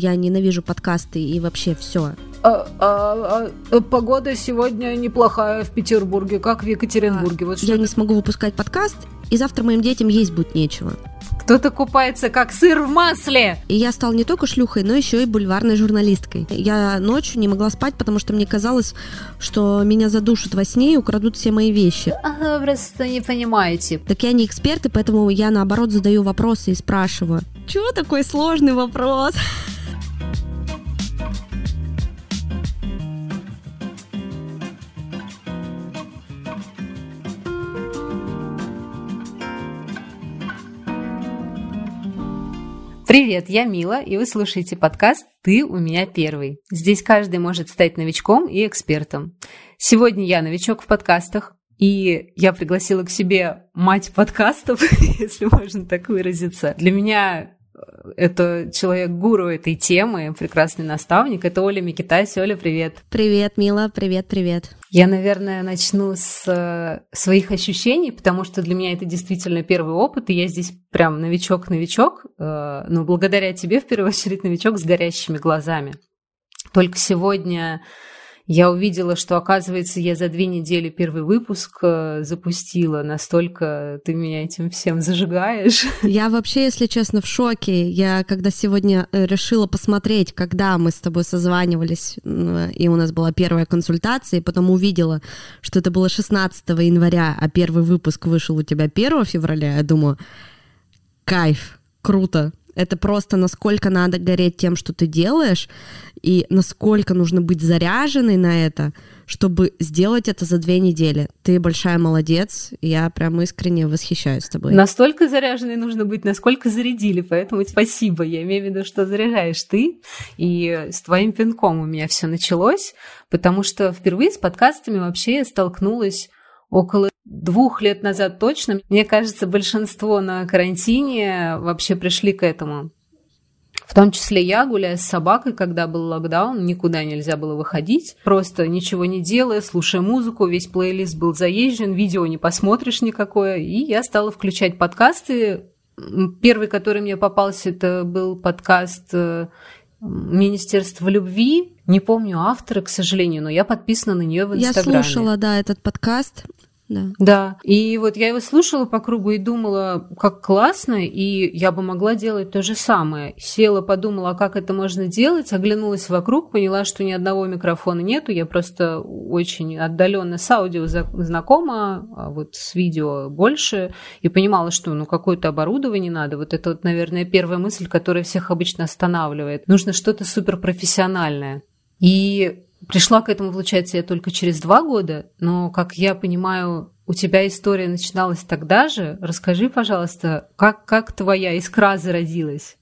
Я ненавижу подкасты и вообще все. Погода сегодня неплохая в Петербурге, как в Екатеринбурге. Вот я не смогу выпускать подкаст, и завтра моим детям есть будет нечего. Кто-то купается, как сыр в масле. И я стала не только шлюхой, но еще и бульварной журналисткой. Я ночью не могла спать, потому что мне казалось, что меня задушат во сне и украдут все мои вещи. Вы просто не понимаете. Так я не эксперт, и поэтому я, наоборот, задаю вопросы и спрашиваю. Чего такой сложный вопрос? Привет, я Мила, и вы слушаете подкаст «Ты у меня первый». Здесь каждый может стать новичком и экспертом. Сегодня я новичок в подкастах, и я пригласила к себе мать подкастов, если можно так выразиться. Для меня это человек-гуру этой темы, прекрасный наставник. Это Оля Микитась. Оля, привет. Привет, Мила, привет. Я, наверное, начну с своих ощущений, потому что для меня это действительно первый опыт, и я здесь прям новичок, но благодаря тебе, в первую очередь, новичок с горящими глазами. Только сегодня я увидела, что, оказывается, я за 2 недели первый выпуск запустила, настолько ты меня этим всем зажигаешь. Я вообще, если честно, в шоке. Я когда сегодня решила посмотреть, когда мы с тобой созванивались, и у нас была первая консультация, и потом увидела, что это было 16 января, а первый выпуск вышел у тебя 1 февраля, я думаю, кайф, круто. Это просто насколько надо гореть тем, что ты делаешь, и насколько нужно быть заряженной на это, чтобы сделать это за 2 недели. Ты большая молодец, я прям искренне восхищаюсь тобой. Настолько заряженной нужно быть, насколько зарядили, поэтому спасибо. Я имею в виду, что заряжаешь ты, и с твоим пинком у меня все началось, потому что впервые с подкастами вообще я столкнулась около 2 лет назад точно. Мне кажется, большинство на карантине вообще пришли к этому. В том числе я, гуляя с собакой, когда был локдаун, никуда нельзя было выходить. Просто ничего не делая, слушая музыку, весь плейлист был заезжен, видео не посмотришь никакое. И я стала включать подкасты. Первый, который мне попался, это был подкаст «Министерство любви». Не помню автора, к сожалению, но я подписана на нее в Инстаграме. Я слушала, да, этот подкаст. Да. И вот я его слушала по кругу и думала, как классно, и я бы могла делать то же самое. Села, подумала, как это можно делать, оглянулась вокруг, поняла, что ни одного микрофона нету, я просто очень отдаленно с аудио знакома, а вот с видео больше, и понимала, что какое-то оборудование надо. Вот это, наверное, первая мысль, которая всех обычно останавливает. Нужно что-то суперпрофессиональное. И пришла к этому, получается, я только через 2 года, но, как я понимаю, у тебя история начиналась тогда же. Расскажи, пожалуйста, как твоя искра зародилась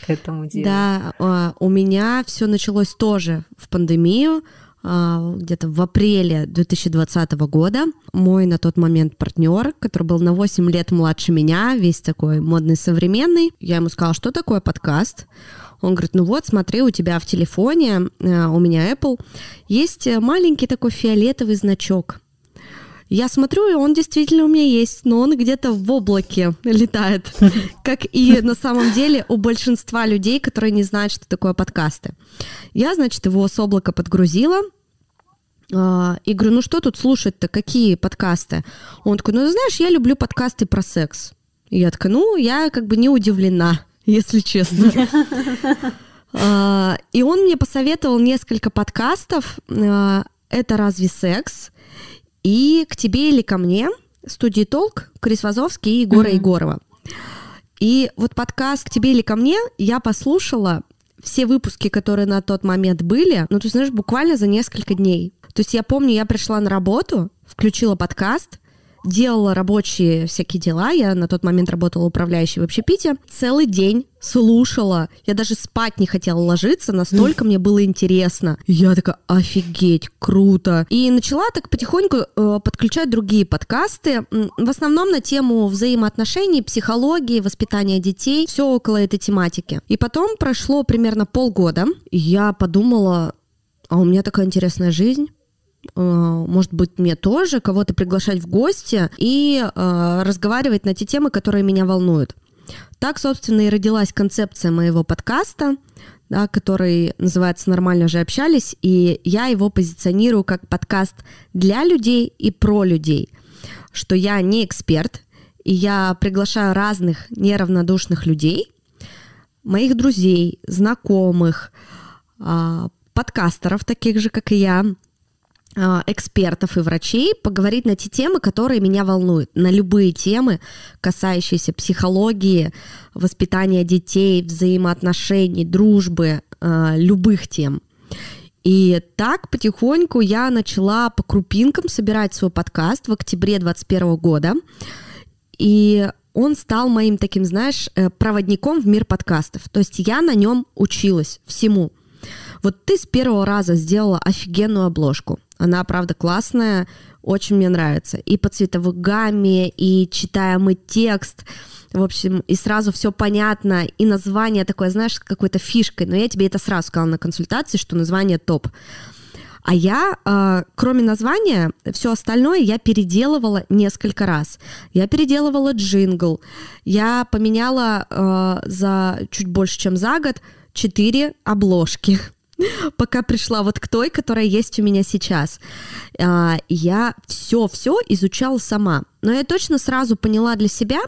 к этому делу? Да, у меня все началось тоже в пандемию, где-то в апреле 2020 года. Мой на тот момент партнер, который был на 8 лет младше меня, весь такой модный, современный. Я ему сказала, что такое подкаст? Он говорит, смотри, у тебя в телефоне, у меня Apple, есть маленький такой фиолетовый значок. Я смотрю, и он действительно у меня есть, но он где-то в облаке летает, как и на самом деле у большинства людей, которые не знают, что такое подкасты. Я, его с облака подгрузила, и говорю, что тут слушать-то, какие подкасты? Он такой, я люблю подкасты про секс. И я такая, я не удивлена, если честно. И он мне посоветовал несколько подкастов. Это «Разве секс?» и «К тебе или ко мне?» студии «Толк», Крис Вазовский и Егорова. И вот подкаст «К тебе или ко мне» я послушала все выпуски, которые на тот момент были, буквально за несколько дней. То есть я помню, я пришла на работу, включила подкаст, делала рабочие всякие дела, я на тот момент работала управляющей в общепите, целый день слушала, я даже спать не хотела ложиться, настолько мне было интересно. Я такая, офигеть, круто. И начала так потихоньку подключать другие подкасты, в основном на тему взаимоотношений, психологии, воспитания детей, все около этой тематики. И потом прошло примерно полгода, и я подумала, а у меня такая интересная жизнь, может быть, мне тоже кого-то приглашать в гости и разговаривать на те темы, которые меня волнуют. Так, собственно, и родилась концепция моего подкаста. да, который называется «Нормально же общались», и я его позиционирую как подкаст для людей и про людей, что я не эксперт, и я приглашаю разных неравнодушных людей, моих друзей, знакомых, подкастеров, таких же, как и я, экспертов и врачей, поговорить на те темы, которые меня волнуют, на любые темы, касающиеся психологии, воспитания детей, взаимоотношений, дружбы, любых тем. И так потихоньку я начала по крупинкам собирать свой подкаст в октябре 2021 года, и он стал моим таким, знаешь, проводником в мир подкастов. То есть я на нем училась всему. Вот ты с первого раза сделала офигенную обложку. Она, правда, классная, очень мне нравится. И по цветовой гамме, и читаемый текст. В общем, и сразу все понятно. И название такое, знаешь, с какой-то фишкой. Но я тебе это сразу сказала на консультации, что название топ. А я, кроме названия, все остальное я переделывала несколько раз. Я переделывала джингл. Я поменяла за чуть больше, чем за год, 4 обложки, пока пришла вот к той, которая есть у меня сейчас. Я все изучала сама. Но я точно сразу поняла для себя,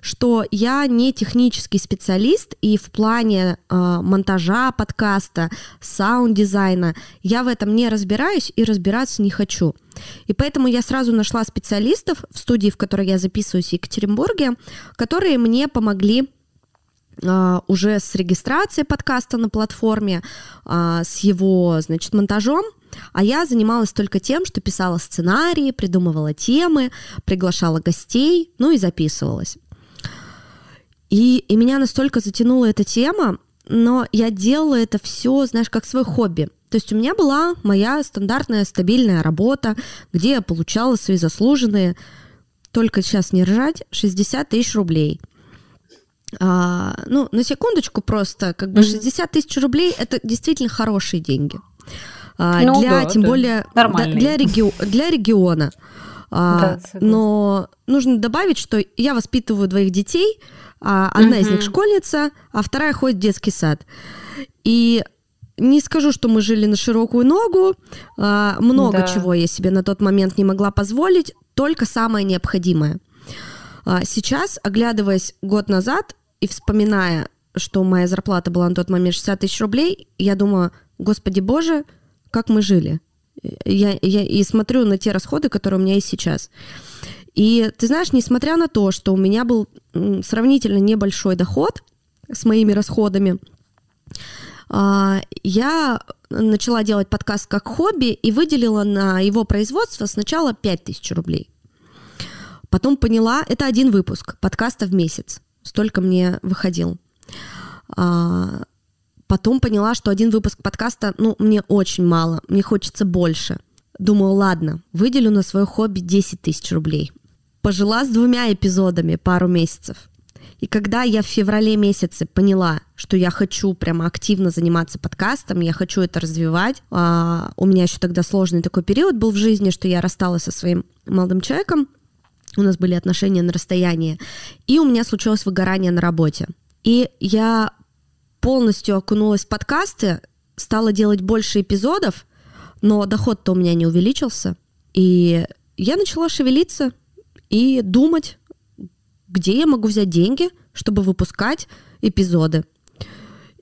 что я не технический специалист, и в плане монтажа подкаста, саунд-дизайна я в этом не разбираюсь и разбираться не хочу. И поэтому я сразу нашла специалистов в студии, в которой я записываюсь, в Екатеринбурге, которые мне помогли уже с регистрацией подкаста на платформе, с его, значит, монтажом, а я занималась только тем, что писала сценарии, придумывала темы, приглашала гостей, ну и записывалась. И меня настолько затянула эта тема, но я делала это все, знаешь, как свое хобби. То есть у меня была моя стандартная стабильная работа, где я получала свои заслуженные, только сейчас не ржать, 60 тысяч рублей. Ну, на секундочку просто, как бы 60 тысяч рублей – это действительно хорошие деньги. Ну, для, да, тем более, да, для региона. Да, но нужно добавить, что я воспитываю 2 детей, одна из них школьница, а вторая ходит в детский сад. И не скажу, что мы жили на широкую ногу, много чего я себе на тот момент не могла позволить, только самое необходимое. Сейчас, оглядываясь год назад и вспоминая, что моя зарплата была на тот момент 60 тысяч рублей, я думаю, господи боже, как мы жили. Я и смотрю на те расходы, которые у меня есть сейчас. И ты знаешь, несмотря на то, что у меня был сравнительно небольшой доход с моими расходами, я начала делать подкаст как хобби и выделила на его производство сначала 5 тысяч рублей. Потом поняла, это 1 выпуск подкаста в месяц. Столько мне выходил. Потом поняла, что 1 выпуск подкаста, ну, мне очень мало, мне хочется больше. Думаю, ладно, выделю на свое хобби 10 тысяч рублей. Пожила с 2 эпизодами пару месяцев. И когда я в феврале месяце поняла, что я хочу прямо активно заниматься подкастом, я хочу это развивать, у меня еще тогда сложный такой период был в жизни, что я рассталась со своим молодым человеком, у нас были отношения на расстоянии, и у меня случилось выгорание на работе. И я полностью окунулась в подкасты, стала делать больше эпизодов, но доход-то у меня не увеличился. И я начала шевелиться и думать, где я могу взять деньги, чтобы выпускать эпизоды.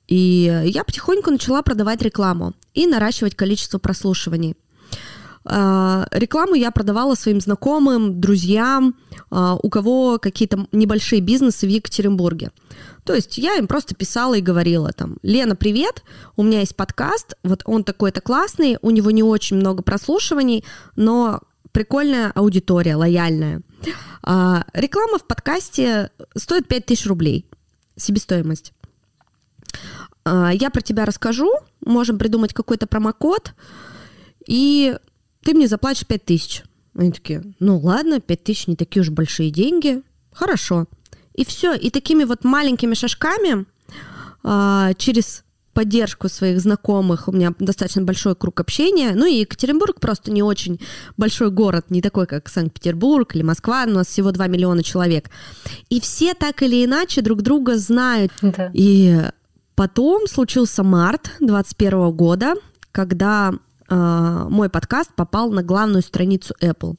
И я потихоньку начала продавать рекламу и наращивать количество прослушиваний. Рекламу я продавала своим знакомым, друзьям, у кого какие-то небольшие бизнесы в Екатеринбурге. То есть я им просто писала и говорила там: «Лена, привет, у меня есть подкаст, вот он такой-то классный, у него не очень много прослушиваний, но прикольная аудитория, лояльная». Реклама в подкасте стоит 5000 рублей, себестоимость. Я про тебя расскажу, можем придумать какой-то промокод, и ты мне заплатишь 5000. Они такие: ну ладно, 5000 не такие уж большие деньги. Хорошо. И все. И такими вот маленькими шажками, через поддержку своих знакомых, у меня достаточно большой круг общения, ну и Екатеринбург просто не очень большой город, не такой, как Санкт-Петербург или Москва, у нас всего 2 миллиона человек. И все так или иначе друг друга знают. Да. И Потом случился март 2021 года, когда мой подкаст попал на главную страницу Apple.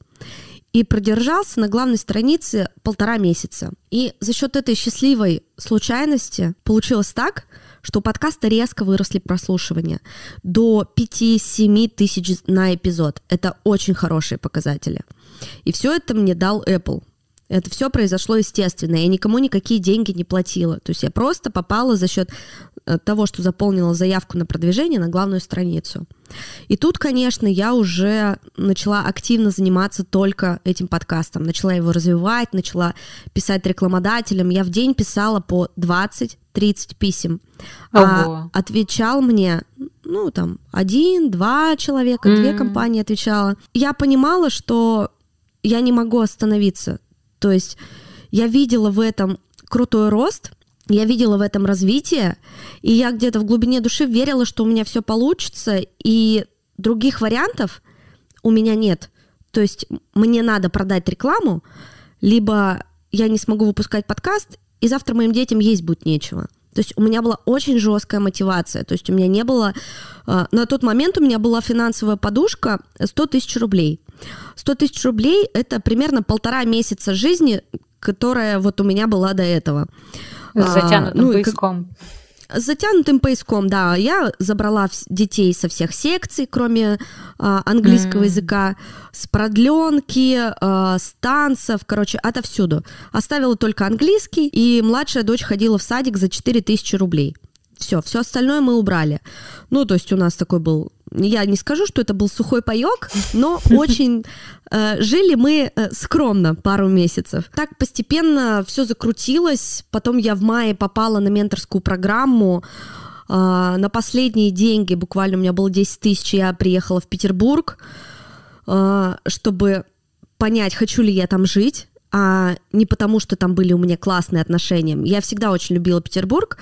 И продержался на главной странице 1,5 месяца. И за счет этой счастливой случайности получилось так, что у подкаста резко выросли прослушивания до 5-7 тысяч на эпизод. Это очень хорошие показатели. И все это мне дал Apple. Это все произошло естественно. Я никому никакие деньги не платила. То есть я просто попала за счет того, что заполнила заявку на продвижение на главную страницу. И тут, конечно, я уже начала активно заниматься только этим подкастом. Начала его развивать, начала писать рекламодателям. Я в день писала по 20-30 писем. А отвечал мне, один-два человека, две компании отвечала. Я понимала, что я не могу остановиться. То есть я видела в этом крутой рост, я видела в этом развитие, и я где-то в глубине души верила, что у меня все получится, и других вариантов у меня нет. То есть мне надо продать рекламу, либо я не смогу выпускать подкаст, и завтра моим детям есть будет нечего. То есть у меня была очень жесткая мотивация. То есть у меня не было... На тот момент у меня была финансовая подушка 100 тысяч рублей. 100 тысяч рублей – это примерно 1,5 месяца жизни, которая вот у меня была до этого. С затянутым пояском. С затянутым пояском, да. Я забрала детей со всех секций, кроме английского языка, с продленки, с танцев, отовсюду. Оставила только английский, и младшая дочь ходила в садик за 4 тысячи рублей. Все остальное мы убрали. То есть у нас такой был... Я не скажу, что это был сухой паёк, но очень жили мы скромно пару месяцев. Так постепенно все закрутилось. Потом я в мае попала на менторскую программу. На последние деньги, буквально у меня было 10 тысяч, я приехала в Петербург, чтобы понять, хочу ли я там жить, а не потому, что там были у меня классные отношения. Я всегда очень любила Петербург.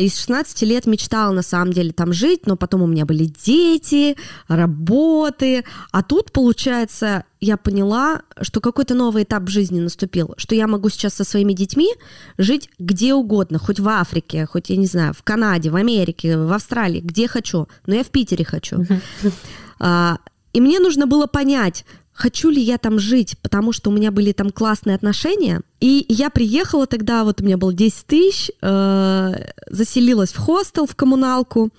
И с 16 лет мечтала, на самом деле, там жить, но потом у меня были дети, работы. А тут, получается, я поняла, что какой-то новый этап жизни наступил, что я могу сейчас со своими детьми жить где угодно, хоть в Африке, хоть, я не знаю, в Канаде, в Америке, в Австралии, где хочу, но я в Питере хочу. И мне нужно было понять, хочу ли я там жить, потому что у меня были там классные отношения. И я приехала тогда, вот у меня было 10 тысяч, заселилась в хостел, в коммуналку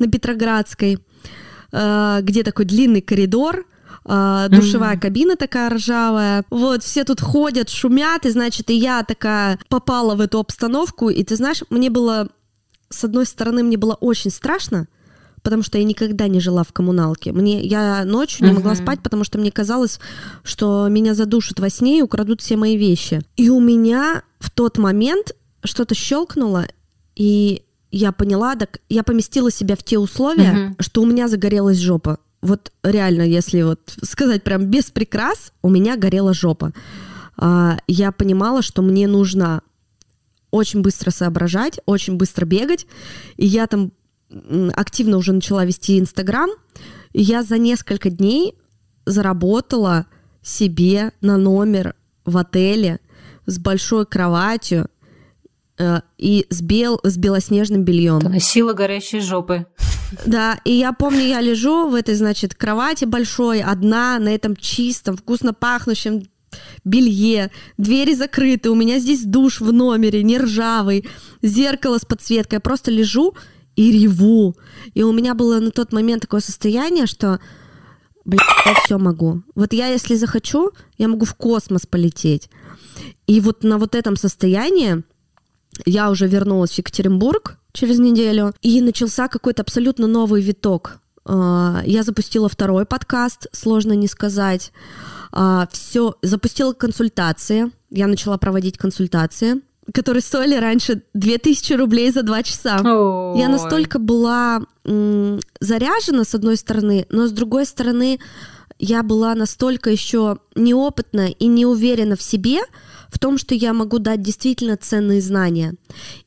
на Петроградской, где такой длинный коридор, душевая кабина такая ржавая. Вот, все тут ходят, шумят, и, значит, и я такая попала в эту обстановку. И ты знаешь, мне было, с одной стороны, мне было очень страшно, потому что я никогда не жила в коммуналке. Я ночью не могла спать, потому что мне казалось, что меня задушат во сне и украдут все мои вещи. И у меня в тот момент что-то щелкнуло, и я поняла, так я поместила себя в те условия, что у меня загорелась жопа. Вот реально, если вот сказать прям без прикрас, у меня горела жопа. Я понимала, что мне нужно очень быстро соображать, очень быстро бегать, и я там активно уже начала вести Инстаграм, и я за несколько дней заработала себе на номер в отеле с большой кроватью и с белоснежным бельем. Это сила горящей жопы. Да, и я помню, я лежу в этой, значит, кровати большой, одна, на этом чистом, вкусно пахнущем белье, двери закрыты, у меня здесь душ в номере, не ржавый, зеркало с подсветкой, я просто лежу и реву. И у меня было на тот момент такое состояние, что, я все могу. Вот я, если захочу, я могу в космос полететь. И вот на вот этом состоянии я уже вернулась в Екатеринбург через неделю, и начался какой-то абсолютно новый виток. Я запустила второй подкаст, «Сложно не сказать». Все, запустила консультации. Я начала проводить консультации, которые стоили раньше 2000 рублей за 2 часа. Ой. Я настолько была заряжена, с одной стороны, но с другой стороны, я была настолько еще неопытна и не уверена в себе, в том, что я могу дать действительно ценные знания.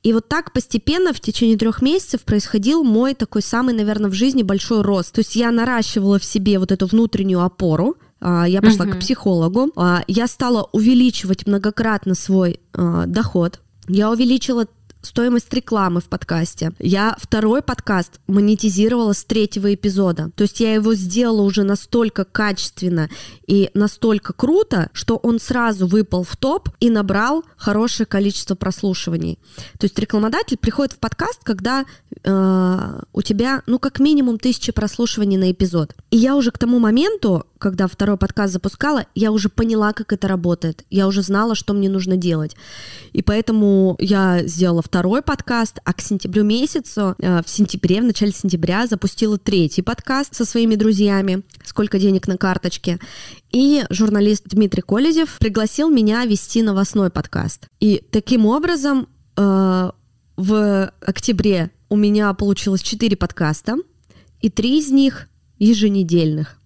И вот так постепенно в течение 3 месяцев происходил мой такой самый, наверное, в жизни большой рост. То есть я наращивала в себе вот эту внутреннюю опору, я пошла к психологу, я стала увеличивать многократно свой доход, я увеличила стоимость рекламы в подкасте. Я второй подкаст монетизировала с 3-го эпизода. То есть я его сделала уже настолько качественно и настолько круто, что он сразу выпал в топ и набрал хорошее количество прослушиваний. То есть рекламодатель приходит в подкаст, когда у тебя, как минимум 1000 прослушиваний на эпизод. И я уже к тому моменту, когда второй подкаст запускала, я уже поняла, как это работает. Я уже знала, что мне нужно делать. И поэтому я сделала второй подкаст, а к сентябрю месяцу, в начале сентября запустила 3-й подкаст со своими друзьями «Сколько денег на карточке». И журналист Дмитрий Колезев пригласил меня вести новостной подкаст. И таким образом в октябре у меня получилось 4 подкаста, и 3 из них еженедельных.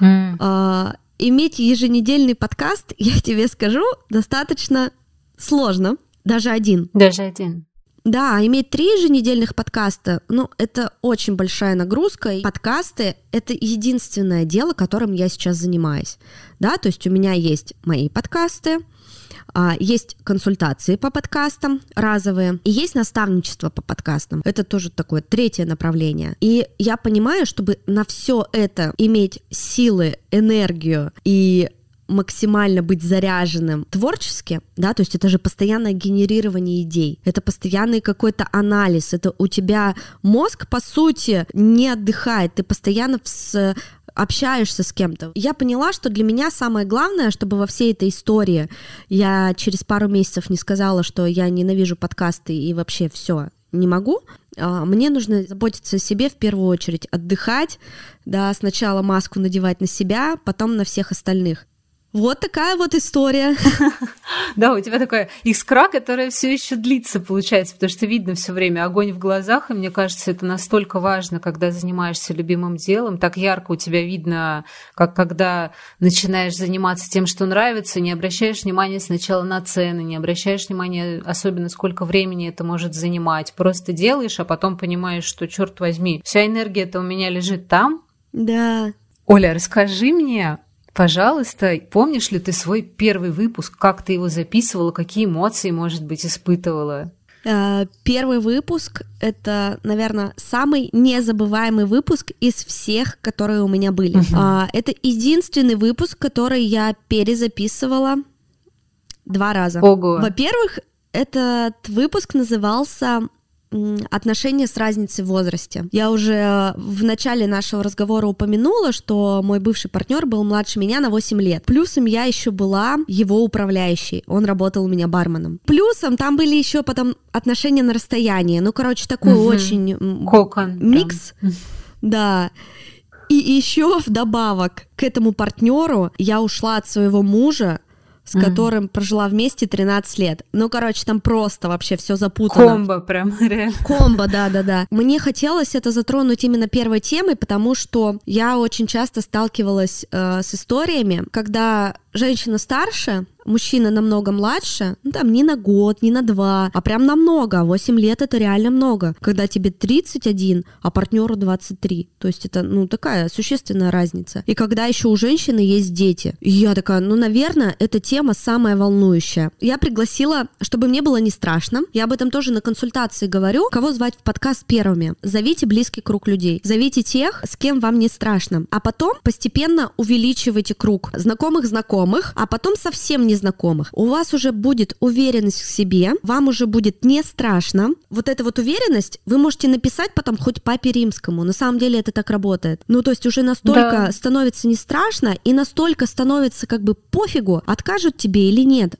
Иметь еженедельный подкаст, я тебе скажу, достаточно сложно. Даже один. Да, иметь 3 еженедельных подкаста, это очень большая нагрузка. И подкасты — это единственное дело, которым я сейчас занимаюсь. Да, то есть у меня есть мои подкасты, есть консультации по подкастам разовые, и есть наставничество по подкастам. Это тоже такое 3-е направление. И я понимаю, чтобы на все это иметь силы, энергию и максимально быть заряженным творчески, да, то есть это же постоянное генерирование идей, это постоянный какой-то анализ, это у тебя мозг, по сути, не отдыхает, ты постоянно общаешься с кем-то. Я поняла, что для меня самое главное, чтобы во всей этой истории я через пару месяцев не сказала, что я ненавижу подкасты и вообще все не могу. Мне нужно заботиться о себе в первую очередь, отдыхать, да, сначала маску надевать на себя, потом на всех остальных. Вот такая вот история. Да, у тебя такая искра, которая все еще длится, получается, потому что видно все время огонь в глазах, и мне кажется, это настолько важно, когда занимаешься любимым делом. Так ярко у тебя видно, как когда начинаешь заниматься тем, что нравится, не обращаешь внимания сначала на цены, не обращаешь внимания, особенно сколько времени это может занимать. Просто делаешь, а потом понимаешь, что, черт возьми, вся энергия-то у меня лежит там. Да. Оля, расскажи мне, пожалуйста, помнишь ли ты свой первый выпуск? Как ты его записывала? Какие эмоции, может быть, испытывала? Первый выпуск — это, наверное, самый незабываемый выпуск из всех, которые у меня были. Это единственный выпуск, который я перезаписывала 2 раза. Ого! Во-первых, этот выпуск назывался «Отношения с разницей в возрасте». Я уже в начале нашего разговора упомянула, что мой бывший партнер был младше меня на 8 лет. Плюсом я еще была его управляющей. Он работал у меня барменом. Плюсом там были еще потом отношения на расстоянии. Такой очень кокон, микс. Прям. Да. И еще вдобавок к этому партнеру я ушла от своего мужа, с которым прожила вместе 13 лет. Там просто вообще все запутано. Комбо прям, реально. Комбо, да. Мне хотелось это затронуть именно первой темой, потому что я очень часто сталкивалась с историями, когда женщина старше, мужчина намного младше, не на год, не на 2, а прям намного. 8 лет — это реально много. Когда тебе 31, а партнеру 23. То есть это, такая существенная разница. И когда еще у женщины есть дети. И я такая, наверное, эта тема самая волнующая. Я пригласила, чтобы мне было не страшно. Я об этом тоже на консультации говорю. Кого звать в подкаст первыми? Зовите близкий круг людей. Зовите тех, с кем вам не страшно. А потом постепенно увеличивайте круг знакомых, а потом совсем незнакомых. У вас уже будет уверенность в себе, вам уже будет не страшно. Вот эта вот уверенность вы можете написать потом хоть папе римскому. На самом деле это так работает. То есть уже настолько становится не страшно и настолько становится пофигу, откажут тебе или нет.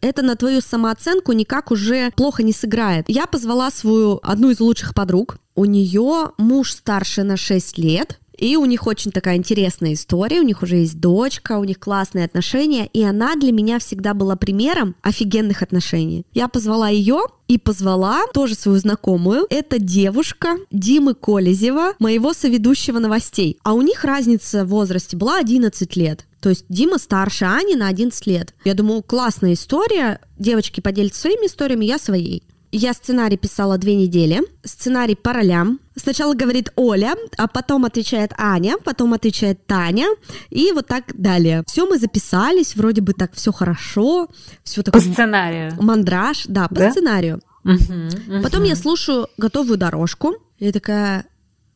Это на твою самооценку никак уже плохо не сыграет. Я позвала свою одну из лучших подруг. У нее муж старше на 6 лет. И у них очень такая интересная история, у них уже есть дочка, у них классные отношения, и она для меня всегда была примером офигенных отношений. Я позвала ее и позвала тоже свою знакомую. Это девушка Димы Колезева, моего соведущего новостей. А у них разница в возрасте была 11 лет. То есть Дима старше Ани на 11 лет. Я думаю, классная история, девочки поделятся своими историями, я своей. Я сценарий писала 2 недели, сценарий по ролям. Сначала говорит Оля, а потом отвечает Аня, потом отвечает Таня, и вот так далее. Все мы записались, вроде бы так все хорошо. Все такое по сценарию. Мандраж, да, по сценарию. Потом я слушаю готовую дорожку, и такая,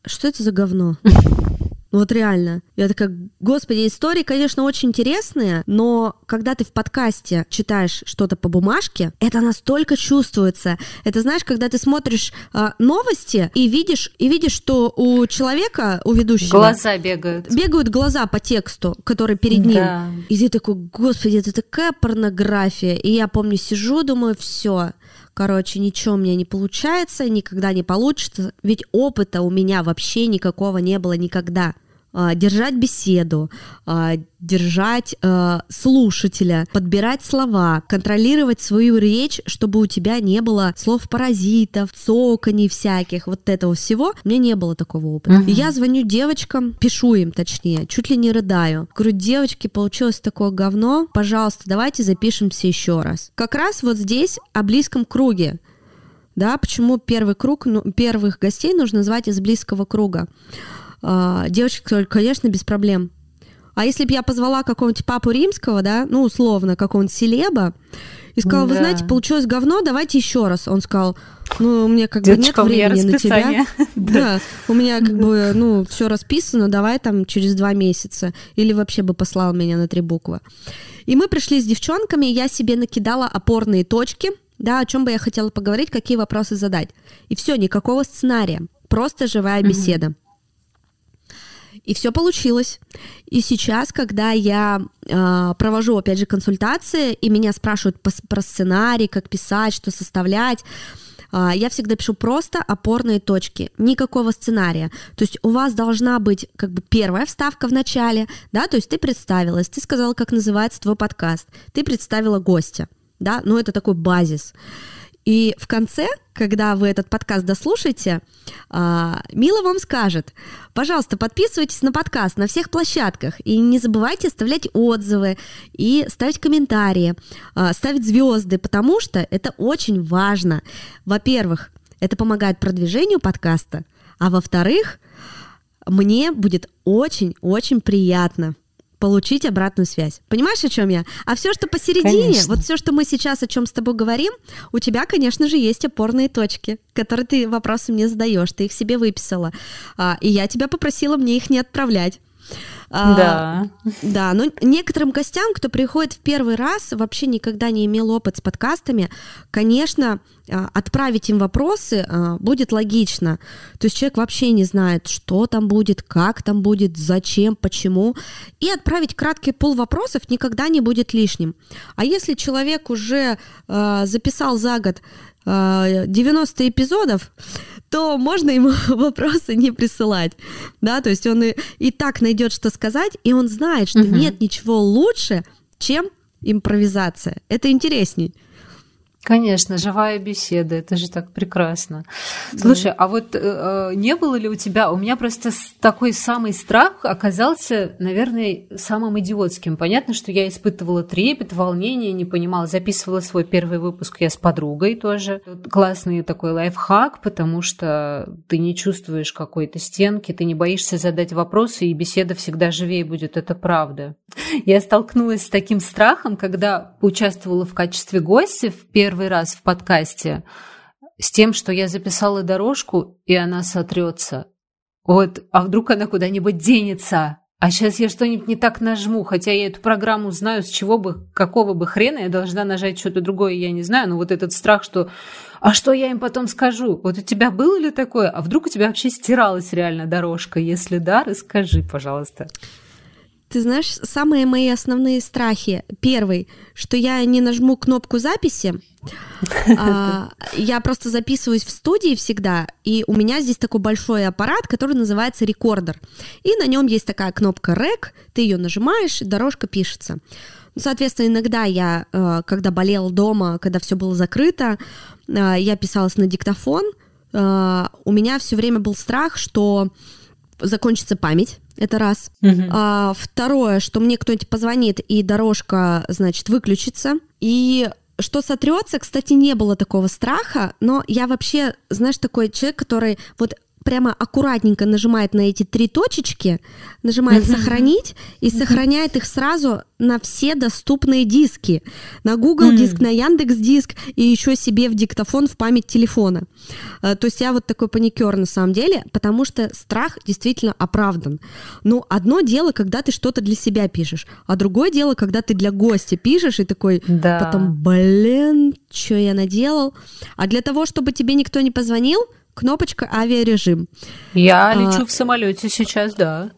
что это за говно? Вот реально. Я такая, господи, истории, конечно, очень интересные, но когда ты в подкасте читаешь что-то по бумажке, это настолько чувствуется. Это, знаешь, когда ты смотришь новости и видишь, что у человека, у ведущего... Глаза бегают. Бегают глаза по тексту, который перед ним. Да. И ты такой, господи, это такая порнография. И я помню, сижу, думаю, все. Короче, ничего у меня не получается, никогда не получится. Ведь опыта у меня вообще никакого не было никогда. Держать беседу, держать слушателя, подбирать слова, контролировать свою речь, чтобы у тебя не было слов-паразитов, цоканий всяких, вот этого всего. У меня не было такого опыта. И я звоню девочкам, пишу им, точнее, чуть ли не рыдаю. Говорю, девочки, получилось такое говно, пожалуйста, давайте запишемся еще раз. Как раз вот здесь о близком круге. Да, почему первый круг, первых гостей нужно звать из близкого круга. Девочки говорят, конечно, без проблем. А если бы я позвала какого-нибудь папу римского, да, ну, условно, какого-нибудь селеба, и сказала, да, вы знаете, получилось говно, давайте еще раз. Он сказал, ну, у меня как девочка, бы нет времени на тебя. Да, у меня как бы, ну, все расписано, давай там через 2 месяца. Или вообще бы послал меня на 3 буквы. И мы пришли с девчонками, я себе накидала опорные точки, да, о чем бы я хотела поговорить, какие вопросы задать. И все, никакого сценария, просто живая беседа. И все получилось. И сейчас, когда я провожу, опять же, консультации, и меня спрашивают про сценарий, как писать, что составлять, я всегда пишу просто опорные точки, никакого сценария. То есть у вас должна быть как бы первая вставка в начале, да, то есть ты представилась, ты сказала, как называется твой подкаст, ты представила гостя, да, ну это такой базис. И в конце, когда вы этот подкаст дослушаете, Мила вам скажет, пожалуйста, подписывайтесь на подкаст на всех площадках и не забывайте оставлять отзывы и ставить комментарии, ставить звезды, потому что это очень важно. Во-первых, это помогает продвижению подкаста, а во-вторых, мне будет очень-очень приятно получить обратную связь. Понимаешь, о чем я? А все, что посередине, конечно, вот все, что мы сейчас, о чем с тобой говорим, у тебя, конечно же, есть опорные точки, которые ты вопросы мне задаешь, ты их себе выписала. И я тебя попросила мне их не отправлять. Да. Да, но некоторым гостям, кто приходит в первый раз, вообще никогда не имел опыт с подкастами, конечно, отправить им вопросы будет логично. То есть человек вообще не знает, что там будет, как там будет, зачем, почему. И отправить краткий пул вопросов никогда не будет лишним. А если человек уже записал за год 90 эпизодов, то можно ему вопросы не присылать. Да, то есть он и так найдет, что сказать, и он знает, что нет ничего лучше, чем импровизация. Это интересней. Конечно, живая беседа, это же так прекрасно. Слушай, а вот не было ли у тебя, у меня просто такой самый страх оказался, наверное, самым идиотским. Понятно, что я испытывала трепет, волнение, не понимала, записывала свой первый выпуск я с подругой тоже. Классный такой лайфхак, потому что ты не чувствуешь какой-то стенки, ты не боишься задать вопросы, и беседа всегда живее будет, это правда. Я столкнулась с таким страхом, когда участвовала в качестве гостя в первый раз в подкасте, с тем, что я записала дорожку, и она сотрется. Вот, а вдруг она куда-нибудь денется? А сейчас я что-нибудь не так нажму, хотя я эту программу знаю, с чего бы, какого бы хрена я должна нажать что-то другое, я не знаю, но вот этот страх, что «а что я им потом скажу?» Вот у тебя было ли такое? А вдруг у тебя вообще стиралась реально дорожка? Если да, расскажи, пожалуйста. Ты знаешь, самые мои основные страхи. Первый, что я не нажму кнопку записи. Я просто записываюсь в студии всегда, и у меня здесь такой большой аппарат, который называется рекордер. И на нем есть такая кнопка «Рек», ты ее нажимаешь, и дорожка пишется. Соответственно, иногда я, когда болела дома, когда все было закрыто, я писалась на диктофон. У меня все время был страх, что закончится память. Это раз. Второе, что мне кто-нибудь позвонит, и дорожка, значит, выключится. И что сотрется, кстати, не было такого страха, но я вообще, знаешь, такой человек, который вот прямо аккуратненько нажимает на эти три точечки, нажимает «Сохранить» и сохраняет их сразу на все доступные диски. На Google диск, на Яндекс диск и еще себе в диктофон, в память телефона. То есть я вот такой паникер на самом деле, потому что страх действительно оправдан. Но одно дело, когда ты что-то для себя пишешь, а другое дело, когда ты для гостя пишешь и такой, да, потом, блин, что я наделал? А для того, чтобы тебе никто не позвонил, кнопочка авиарежим. Я лечу в самолете сейчас, да.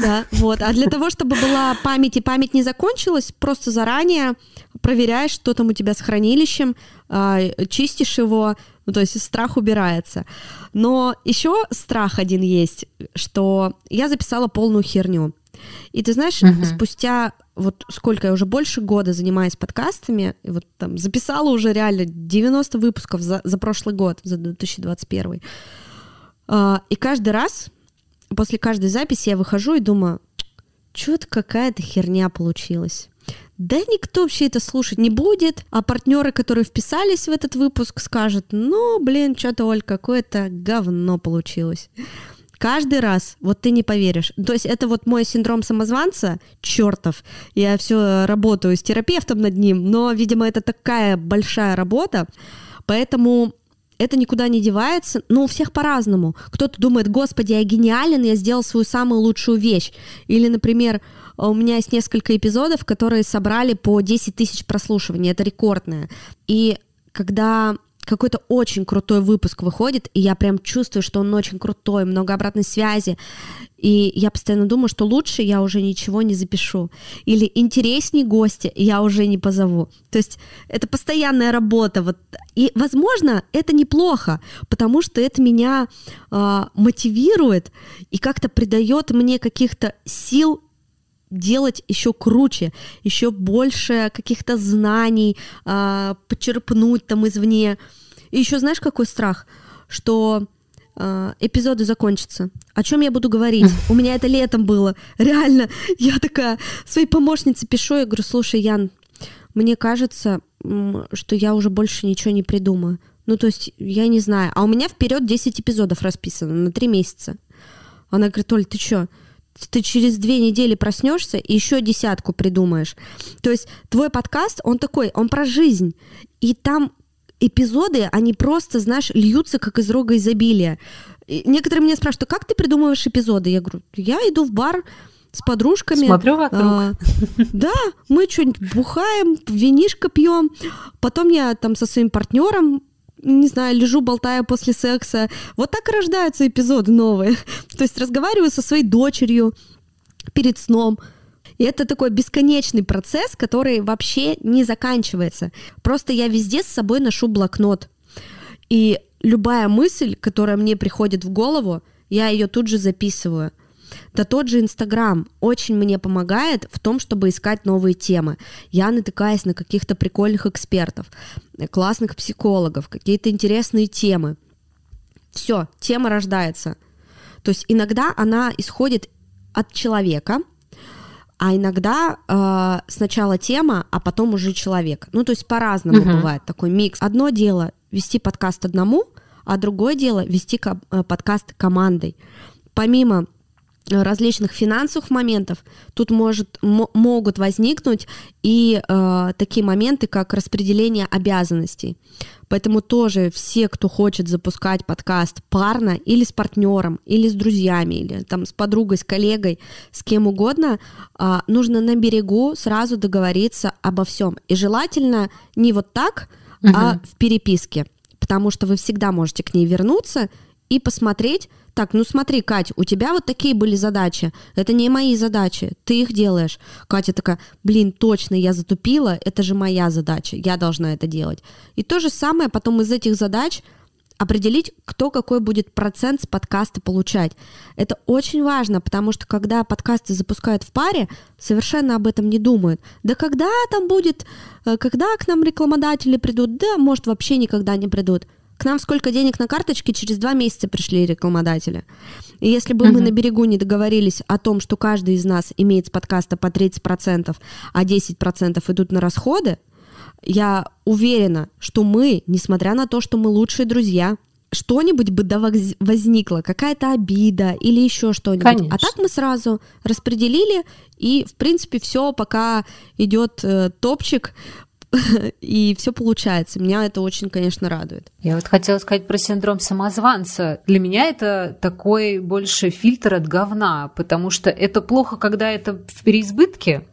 Да, вот. А для того, чтобы была память, и память не закончилась, просто заранее проверяешь, что там у тебя с хранилищем, чистишь его, ну, то есть страх убирается. Но еще страх один есть, что я записала полную херню. И ты знаешь, спустя вот сколько, я уже больше года занимаюсь подкастами, и вот там записала уже реально 90 выпусков за прошлый год, за 2021. И каждый раз, после каждой записи я выхожу и думаю, что-то какая-то херня получилась. Да никто вообще это слушать не будет, а партнеры, которые вписались в этот выпуск, скажут, ну, блин, что-то, Оль, какое-то говно получилось. Каждый раз, вот ты не поверишь. То есть это вот мой синдром самозванца, чертов, я все работаю с терапевтом над ним, но, видимо, это такая большая работа, поэтому это никуда не девается, но у всех по-разному. Кто-то думает, господи, я гениален, я сделал свою самую лучшую вещь. Или, например, у меня есть несколько эпизодов, которые собрали по 10 тысяч прослушиваний, это рекордное. И когда какой-то очень крутой выпуск выходит, и я прям чувствую, что он очень крутой, много обратной связи, и я постоянно думаю, что лучше я уже ничего не запишу, или интересней гостя я уже не позову. То есть это постоянная работа. Вот. И, возможно, это неплохо, потому что это меня мотивирует и как-то придает мне каких-то сил делать еще круче, еще больше каких-то знаний, почерпнуть там извне. И еще знаешь, какой страх? Что эпизоды закончатся. О чем я буду говорить? У меня это летом было. Реально, я такая своей помощнице пишу, я говорю, слушай, Ян, мне кажется, что я уже больше ничего не придумаю. Ну, то есть, я не знаю. А у меня вперед 10 эпизодов расписано на 3 месяца. Она говорит, Оль, ты что? Ты через 2 недели проснешься и еще 10 придумаешь. То есть твой подкаст, он такой, он про жизнь. И там эпизоды, они просто, знаешь, льются, как из рога изобилия. И некоторые меня спрашивают, как ты придумываешь эпизоды? Я говорю, я иду в бар с подружками. Смотрю вокруг. Да, мы что-нибудь бухаем, винишко пьем. Потом я там со своим партнером, не знаю, лежу, болтаю после секса. Вот так и рождаются эпизоды новые. То есть разговариваю со своей дочерью перед сном. И это такой бесконечный процесс, который вообще не заканчивается. Просто я везде с собой ношу блокнот. И любая мысль, которая мне приходит в голову, я ее тут же записываю. Да тот же Инстаграм очень мне помогает в том, чтобы искать новые темы. Я натыкаюсь на каких-то прикольных экспертов, классных психологов, какие-то интересные темы. Все, тема рождается. То есть иногда она исходит от человека, а иногда сначала тема, а потом уже человек. Ну, то есть по-разному бывает такой микс. Одно дело вести подкаст одному, а другое дело вести подкаст командой. Помимо различных финансовых моментов, тут могут возникнуть и такие моменты, как распределение обязанностей. Поэтому тоже все, кто хочет запускать подкаст парно или с партнером, или с друзьями, или там с подругой, с коллегой, с кем угодно, нужно на берегу сразу договориться обо всем. И желательно не вот так, а в переписке, потому что вы всегда можете к ней вернуться и посмотреть, так, ну смотри, Кать, у тебя вот такие были задачи, это не мои задачи, ты их делаешь. Катя такая, блин, точно, я затупила, это же моя задача, я должна это делать. И то же самое потом из этих задач определить, кто какой будет процент с подкаста получать. Это очень важно, потому что когда подкасты запускают в паре, совершенно об этом не думают. Да когда там будет, когда к нам рекламодатели придут, да, может, вообще никогда не придут. К нам «Сколько денег на карточке» через 2 месяца пришли рекламодатели. И если бы мы на берегу не договорились о том, что каждый из нас имеет с подкаста по 30%, а 10% идут на расходы, я уверена, что мы, несмотря на то, что мы лучшие друзья, что-нибудь бы возникло, какая-то обида или еще что-нибудь. Конечно. А так мы сразу распределили, и, в принципе, все, пока идет топчик, и все получается. Меня это очень, конечно, радует. Я вот хотела сказать про синдром самозванца. Для меня это такой больше фильтр от говна, потому что это плохо, когда это в переизбытке,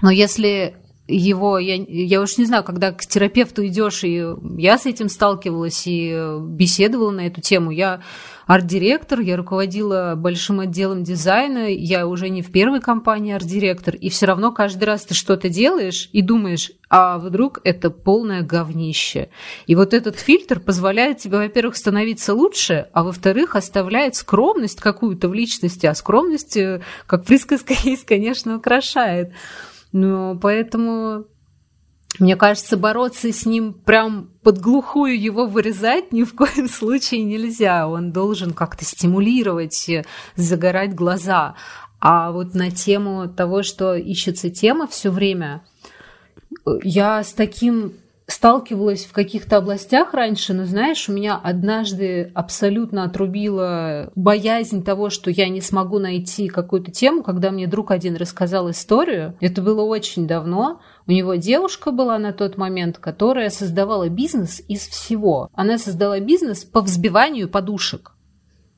но если... его, я уж не знаю, когда к терапевту идешь, и я с этим сталкивалась и беседовала на эту тему. Я арт-директор, я руководила большим отделом дизайна, я уже не в первой компании арт-директор, и все равно каждый раз ты что-то делаешь и думаешь, а вдруг это полное говнище. И вот этот фильтр позволяет тебе, во-первых, становиться лучше, а во-вторых, оставляет скромность какую-то в личности, а скромность, как присказка есть, конечно, украшает. Ну, поэтому, мне кажется, бороться с ним прям под глухую его вырезать ни в коем случае нельзя. Он должен как-то стимулировать, загорать глаза. А вот на тему того, что ищется тема все время, я с таким сталкивалась в каких-то областях раньше, но, знаешь, у меня однажды абсолютно отрубила боязнь того, что я не смогу найти какую-то тему, когда мне друг один рассказал историю. Это было очень давно. У него девушка была на тот момент, которая создавала бизнес из всего. Она создала бизнес по взбиванию подушек.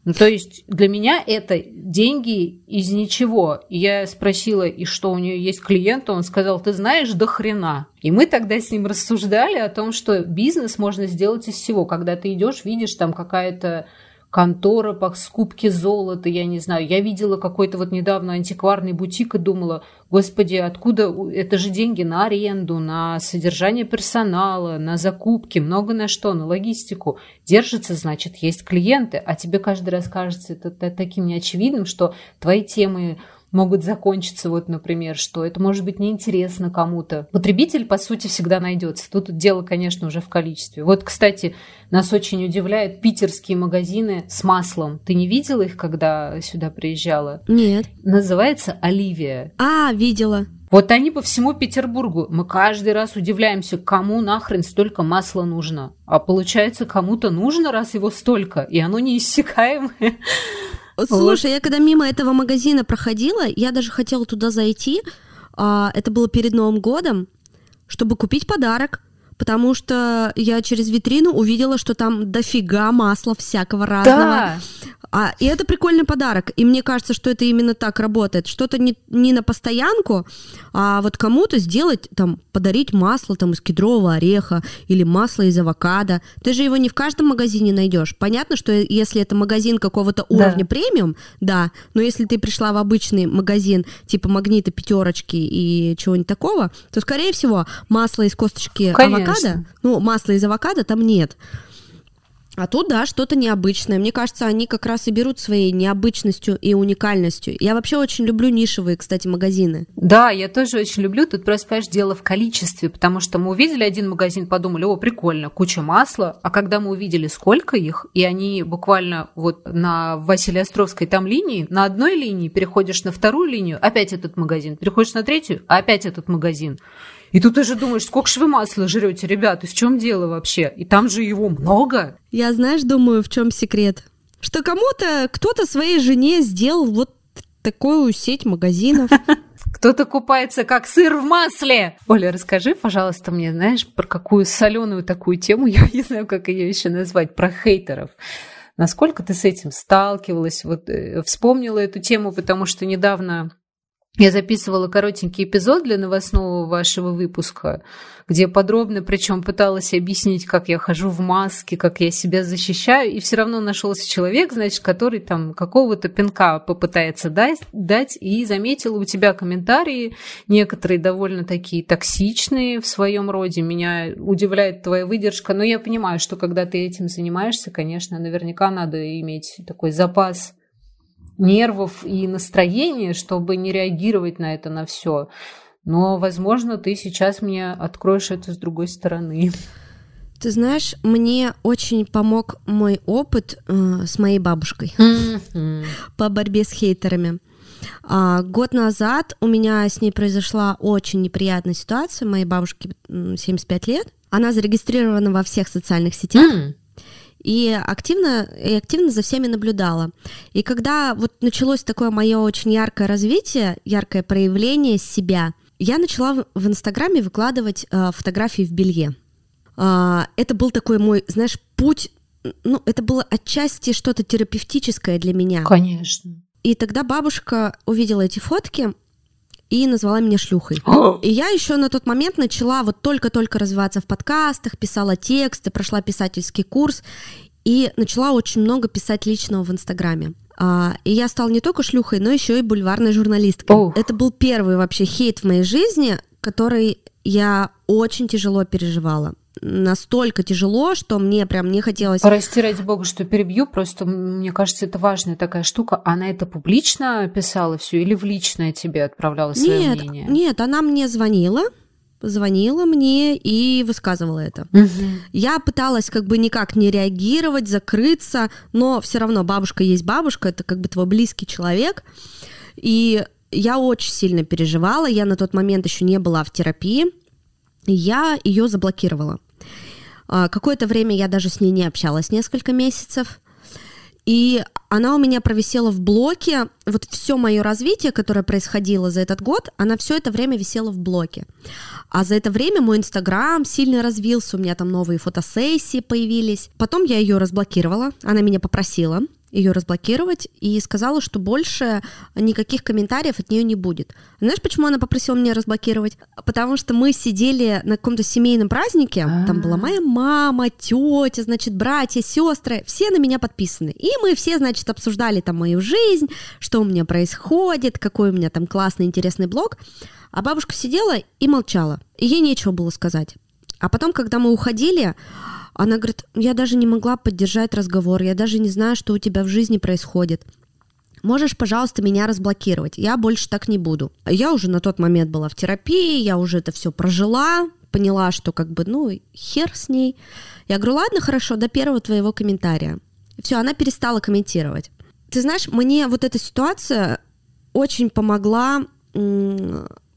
Ну, то есть для меня это деньги из ничего. И я спросила, и что у нее есть клиент, он сказал, ты знаешь, до хрена. И мы тогда с ним рассуждали о том, что бизнес можно сделать из всего. Когда ты идешь, видишь, там какая-то контора по скупке золота, я не знаю. Я видела какой-то вот недавно антикварный бутик и думала, господи, откуда это же деньги на аренду, на содержание персонала, на закупки, много на что, на логистику. Держится, значит, есть клиенты, а тебе каждый раз кажется это таким неочевидным, что твои темы могут закончиться, вот, например, что это может быть неинтересно кому-то. Потребитель, по сути, всегда найдется. Тут дело, конечно, уже в количестве. Вот, кстати, нас очень удивляют питерские магазины с маслом. Ты не видела их, когда сюда приезжала? Нет. Называется «Оливия». А, видела. Вот они по всему Петербургу. Мы каждый раз удивляемся, кому нахрен столько масла нужно. А получается, кому-то нужно, раз его столько, и оно неиссякаемое. Слушай, я когда мимо этого магазина проходила, я даже хотела туда зайти, это было перед Новым годом, чтобы купить подарок, потому что я через витрину увидела, что там дофига масла всякого разного. Да. И это прикольный подарок, и мне кажется, что это именно так работает, что-то не на постоянку, а вот кому-то сделать, там, подарить масло там, из кедрового ореха или масло из авокадо, ты же его не в каждом магазине найдешь, понятно, что если это магазин какого-то уровня премиум, да, но если ты пришла в обычный магазин типа Магнита, Пятерочки и чего-нибудь такого, то, скорее всего, масло из косточки авокадо, ну, масла из авокадо там нет. А тут, да, что-то необычное. Мне кажется, они как раз и берут своей необычностью и уникальностью. Я вообще очень люблю нишевые, кстати, магазины. Да, я тоже очень люблю. Тут просто, понимаешь, дело в количестве, потому что мы увидели один магазин, подумали, о, прикольно, куча масла. А когда мы увидели, сколько их, и они буквально вот на Василеостровской там линии, на одной линии переходишь на вторую линию, опять этот магазин, переходишь на третью, опять этот магазин. И тут ты же думаешь, сколько же вы масла жрете, ребята, в чем дело вообще? И там же его много. Я, знаешь, думаю, в чем секрет? Что кому-то, кто-то своей жене сделал вот такую сеть магазинов. Кто-то купается как сыр в масле. Оля, расскажи, пожалуйста, мне, знаешь, про какую соленую такую тему, я не знаю, как ее еще назвать, про хейтеров. Насколько ты с этим сталкивалась? Вот вспомнила эту тему, потому что недавно... Я записывала коротенький эпизод для новостного вашего выпуска, где подробно, причем пыталась объяснить, как я хожу в маске, как я себя защищаю, и все равно нашелся человек, значит, который там какого-то пинка попытается дать, и заметила у тебя комментарии, некоторые довольно такие токсичные в своем роде. Меня удивляет твоя выдержка, но я понимаю, что когда ты этим занимаешься, конечно, наверняка надо иметь такой запас нервов и настроения, чтобы не реагировать на это, на все. Но, возможно, ты сейчас мне откроешь это с другой стороны. Ты знаешь, мне очень помог мой опыт с моей бабушкой по борьбе с хейтерами. Год назад у меня с ней произошла очень неприятная ситуация. Моей бабушке 75 лет. Она зарегистрирована во всех социальных сетях. и активно за всеми наблюдала. И когда вот началось такое мое очень яркое развитие, яркое проявление себя, я начала в Инстаграме выкладывать фотографии в белье. Это был такой мой, знаешь, путь, ну, это было отчасти что-то терапевтическое для меня. Конечно. И тогда бабушка увидела эти фотки и назвала меня шлюхой. И я еще на тот момент начала вот только-только развиваться в подкастах, писала тексты, прошла писательский курс и начала очень много писать личного в Инстаграме. И я стала не только шлюхой, но еще и бульварной журналисткой. Это был первый вообще хейт в моей жизни, который я очень тяжело переживала. Настолько тяжело, что мне прям не хотелось... Прости, ради бога, что перебью, просто мне кажется, это важная такая штука. Она это публично писала все или в личное тебе отправляла свое мнение? Нет, она мне звонила мне и высказывала это. Угу. Я пыталась как бы никак не реагировать, закрыться, но все равно бабушка есть бабушка, это как бы твой близкий человек. И я очень сильно переживала, я на тот момент еще не была в терапии, я ее заблокировала. Какое-то время я даже с ней не общалась, несколько месяцев. И она у меня провисела в блоке. Вот все мое развитие, которое происходило за этот год, она все это время висела в блоке. А за это время мой Инстаграм сильно развился, у меня там новые фотосессии появились. Потом я ее разблокировала, она меня попросила ее разблокировать и сказала, что больше никаких комментариев от нее не будет. Знаешь, почему она попросила меня разблокировать? Потому что мы сидели на каком-то семейном празднике, там была моя мама, тетя, значит, братья, сестры, все на меня подписаны. И мы все, значит, обсуждали там мою жизнь, что у меня происходит, какой у меня там классный, интересный блог. А бабушка сидела и молчала. И ей нечего было сказать. А потом, когда мы уходили, она говорит, я даже не могла поддержать разговор, я даже не знаю, что у тебя в жизни происходит. Можешь, пожалуйста, меня разблокировать, я больше так не буду. Я уже на тот момент была в терапии, я уже это все прожила, поняла, что как бы, ну, хер с ней. Я говорю, ладно, хорошо, до первого твоего комментария. Все, она перестала комментировать. Ты знаешь, мне вот эта ситуация очень помогла...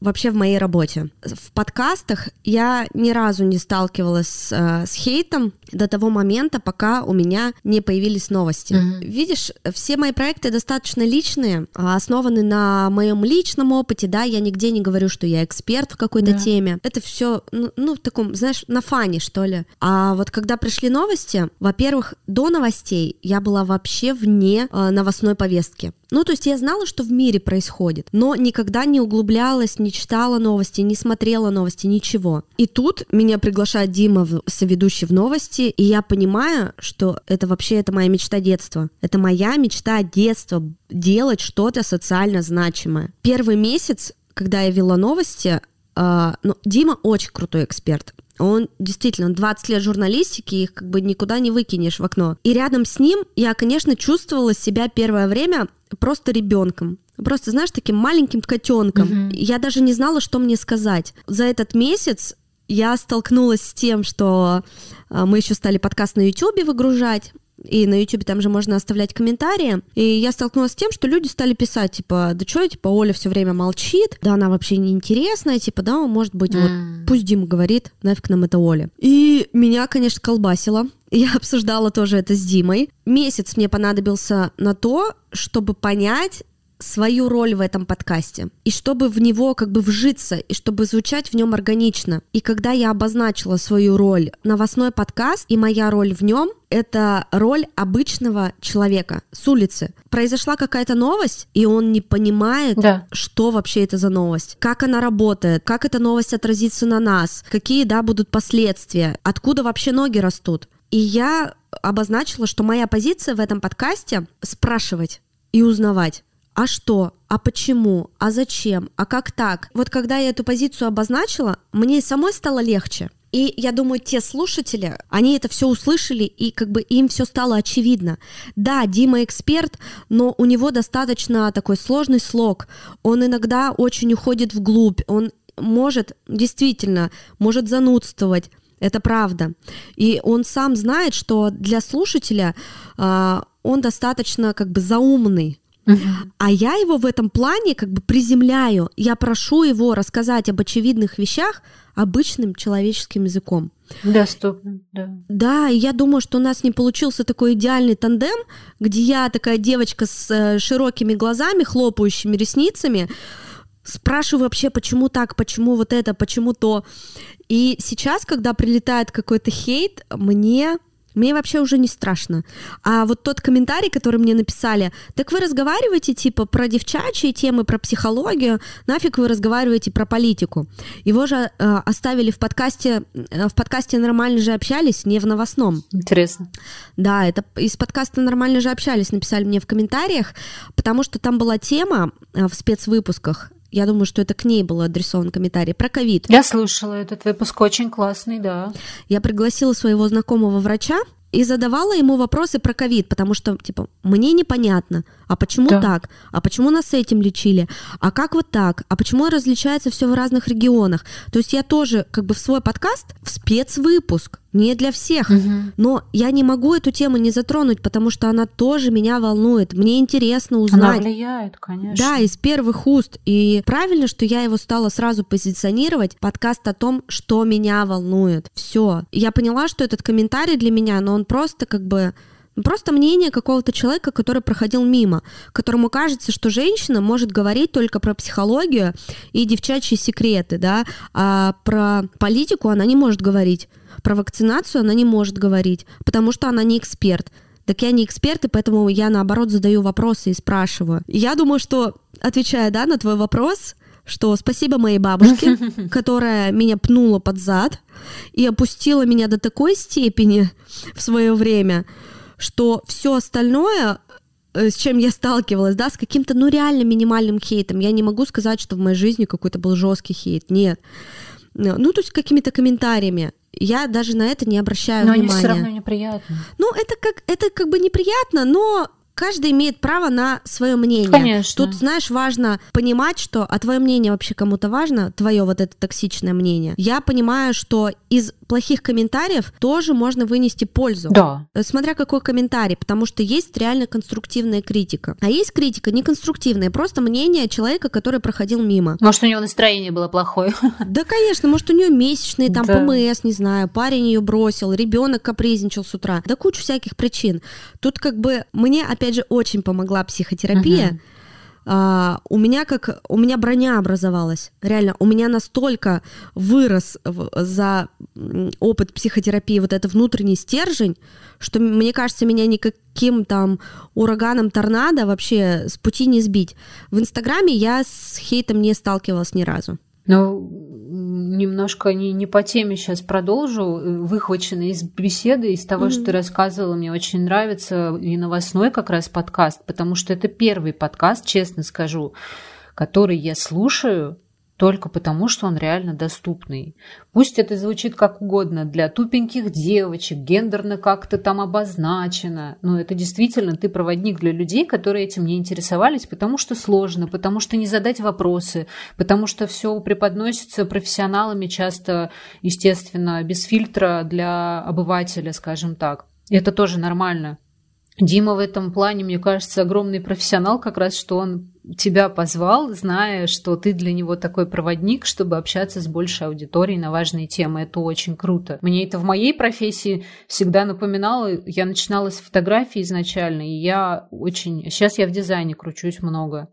вообще в моей работе. В подкастах я ни разу не сталкивалась с хейтом до того момента, пока у меня не появились новости. Mm-hmm. Видишь, все мои проекты достаточно личные, основаны на моем личном опыте, да, я нигде не говорю, что я эксперт в какой-то теме. Это все, ну, в таком, знаешь, на фане, что ли. А вот когда пришли новости, во-первых, до новостей я была вообще вне новостной повестки. Ну, то есть я знала, что в мире происходит, но никогда не углублялась, не читала новости, не смотрела новости, ничего. И тут меня приглашает Дима, соведущий в новости, и я понимаю, что это вообще это моя мечта детства. Это моя мечта детства — делать что-то социально значимое. Первый месяц, когда я вела новости, Дима очень крутой эксперт. Он действительно 20 лет журналистики, их как бы никуда не выкинешь в окно. И рядом с ним я, конечно, чувствовала себя первое время просто ребенком. Просто, знаешь, таким маленьким котенком. Угу. Я даже не знала, что мне сказать. За этот месяц я столкнулась с тем, что мы еще стали подкаст на Ютубе выгружать. И на Ютубе там же можно оставлять комментарии. И я столкнулась с тем, что люди стали писать, типа, да что, типа, Оля все время молчит, да она вообще неинтересная, типа, да, может быть, вот пусть Дима говорит, нафиг нам это Оля. И меня, конечно, колбасило. Я обсуждала тоже это с Димой. Месяц мне понадобился на то, чтобы понять свою роль в этом подкасте, и чтобы в него как бы вжиться, и чтобы звучать в нем органично. И когда я обозначила свою роль, новостной подкаст и моя роль в нем — это роль обычного человека с улицы. Произошла какая-то новость, и он не понимает, что вообще это за новость, как она работает, как эта новость отразится на нас, какие, да, будут последствия, откуда вообще ноги растут. И я обозначила, что моя позиция в этом подкасте — спрашивать и узнавать. А что? А почему? А зачем? А как так? Вот когда я эту позицию обозначила, мне самой стало легче. И я думаю, те слушатели, они это все услышали, и как бы им все стало очевидно. Да, Дима эксперт, но у него достаточно такой сложный слог. Он иногда очень уходит вглубь, он может, действительно, может занудствовать. Это правда. И он сам знает, что для слушателя он достаточно как бы заумный. А я его в этом плане как бы приземляю, я прошу его рассказать об очевидных вещах обычным человеческим языком. Доступно, да. Да, и я думаю, что у нас не получился такой идеальный тандем, где я такая девочка с широкими глазами, хлопающими ресницами, спрашиваю вообще, почему так, почему вот это, почему то. И сейчас, когда прилетает какой-то хейт, мне вообще уже не страшно. А вот тот комментарий, который мне написали, так вы разговариваете, типа, про девчачьи темы, про психологию, нафиг вы разговариваете про политику. Его же оставили в подкасте «Нормально же общались», не в новостном. Интересно. Да, это из подкаста «Нормально же общались» написали мне в комментариях, потому что там была тема в спецвыпусках, я думаю, что это к ней был адресован комментарий, про ковид. Я слушала этот выпуск, очень классный, да. Я пригласила своего знакомого врача и задавала ему вопросы про ковид, потому что, типа, мне непонятно, а почему так, а почему нас с этим лечили, а как вот так, а почему различается все в разных регионах. То есть я тоже как бы в свой подкаст, в спецвыпуск, не для всех, но я не могу эту тему не затронуть, потому что она тоже меня волнует, мне интересно узнать. Она влияет, конечно. Да, из первых уст, и правильно, что я его стала сразу позиционировать, подкаст о том, что меня волнует. Все. Я поняла, что этот комментарий для меня, но он просто как бы... Просто мнение какого-то человека, который проходил мимо, которому кажется, что женщина может говорить только про психологию и девчачьи секреты, да, а про политику она не может говорить, про вакцинацию она не может говорить, потому что она не эксперт. Так я не эксперт, и поэтому я, наоборот, задаю вопросы и спрашиваю. Я думаю, что, отвечая, да, на твой вопрос... что спасибо моей бабушке, которая меня пнула под зад и опустила меня до такой степени в свое время, что все остальное, с чем я сталкивалась, да, с каким-то, ну, реально минимальным хейтом. Я не могу сказать, что в моей жизни какой-то был жесткий хейт, нет. Ну, то есть какими-то комментариями. Я даже на это не обращаю внимания. Но они все равно неприятно. Ну, это как бы неприятно, но... Каждый имеет право на свое мнение. Конечно. Тут, знаешь, важно понимать, что а твое мнение вообще кому-то важно, твое вот это токсичное мнение. Я понимаю, что из плохих комментариев тоже можно вынести пользу. Да. Смотря какой комментарий, потому что есть реально конструктивная критика. А есть критика неконструктивная, просто мнение человека, который проходил мимо. Может, у него настроение было плохое. Да, конечно, может, у нее месячные, там, да. ПМС, не знаю, парень ее бросил, ребенок капризничал с утра. Да куча всяких причин. Тут как бы мне, опять же, очень помогла психотерапия. У меня броня образовалась. Реально, у меня настолько вырос за опыт психотерапии вот этот внутренний стержень, что, мне кажется, меня никаким там ураганом торнадо вообще с пути не сбить. В Инстаграме я с хейтом не сталкивалась ни разу. Ну, немножко не по теме сейчас продолжу. Выхвачено из беседы, из того, что ты рассказывала, мне очень нравится и новостной как раз подкаст, потому что это первый подкаст, честно скажу, который я слушаю только потому, что он реально доступный. Пусть это звучит как угодно для тупеньких девочек, гендерно как-то там обозначено, но это действительно ты проводник для людей, которые этим не интересовались, потому что сложно, потому что не задать вопросы, потому что все преподносится профессионалами, часто, естественно, без фильтра для обывателя, скажем так. И это тоже нормально. Дима в этом плане, мне кажется, огромный профессионал, как раз, что он тебя позвал, зная, что ты для него такой проводник, чтобы общаться с большей аудиторией на важные темы. Это очень круто. Мне это в моей профессии всегда напоминало. Я начинала с фотографии изначально, и я очень... Сейчас я в дизайне кручусь много.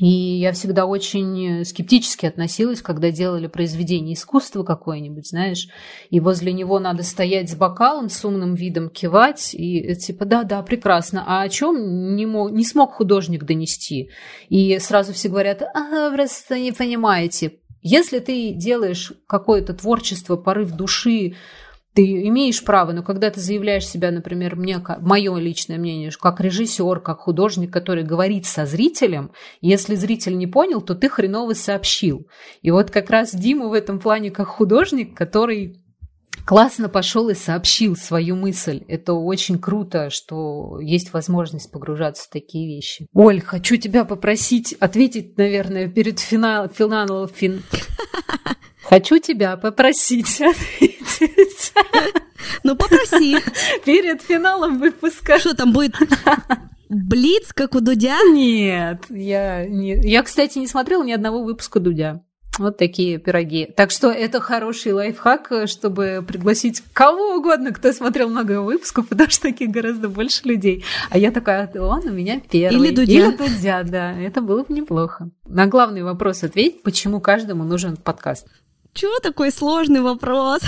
И я всегда очень скептически относилась, когда делали произведение искусства какое-нибудь, знаешь, и возле него надо стоять с бокалом, с умным видом кивать, и типа да-да, прекрасно, а о чем не смог художник донести? И сразу все говорят, просто не понимаете. Если ты делаешь какое-то творчество, порыв души, ты имеешь право, но когда ты заявляешь себя, например, мое личное мнение, как режиссер, как художник, который говорит со зрителем, если зритель не понял, то ты хреново сообщил. И вот как раз Дима в этом плане как художник, который классно пошел и сообщил свою мысль. Это очень круто, что есть возможность погружаться в такие вещи. Оль, хочу тебя попросить ответить, наверное, перед финалом. Хочу тебя попросить ответить. Ну, попроси. Перед финалом выпуска. Что там будет? Блиц, как у Дудя? Нет, я, кстати, не смотрела ни одного выпуска Дудя. Вот такие пироги. Так что это хороший лайфхак, чтобы пригласить кого угодно, кто смотрел много выпусков, потому что таких гораздо больше людей. А я такая, он у меня первый. Или Дудя. Или Дудя, да. Это было бы неплохо. На главный вопрос ответить, почему каждому нужен подкаст. Чего такой сложный вопрос?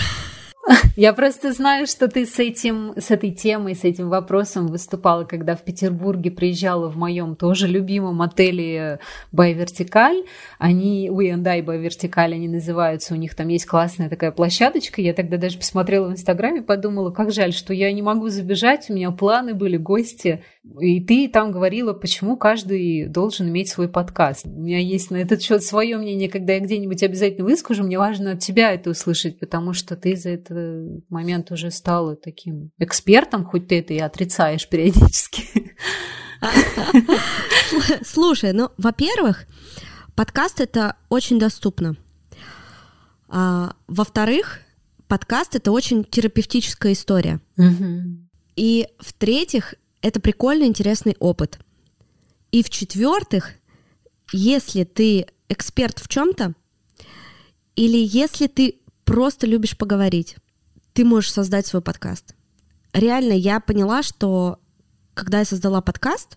Я просто знаю, что ты с этой темой, с этим вопросом выступала, когда в Петербурге приезжала в моем тоже любимом отеле Байвертикаль. Они, We&I Байвертикаль, они называются, у них там есть классная такая площадочка. Я тогда даже посмотрела в Инстаграме, подумала, как жаль, что я не могу забежать, у меня планы были, гости. И ты там говорила, почему каждый должен иметь свой подкаст. У меня есть на этот счет свое мнение, когда я где-нибудь обязательно выскажу, мне важно от тебя это услышать, потому что ты за это момент уже стала таким экспертом, хоть ты это и отрицаешь периодически. Слушай, ну, во-первых, подкаст — это очень доступно. Во-вторых, подкаст — это очень терапевтическая история. И, в-третьих, это прикольный, интересный опыт. И, в-четвертых, если ты эксперт в чем-то, или если ты просто любишь поговорить, ты можешь создать свой подкаст. Реально, я поняла, что когда я создала подкаст,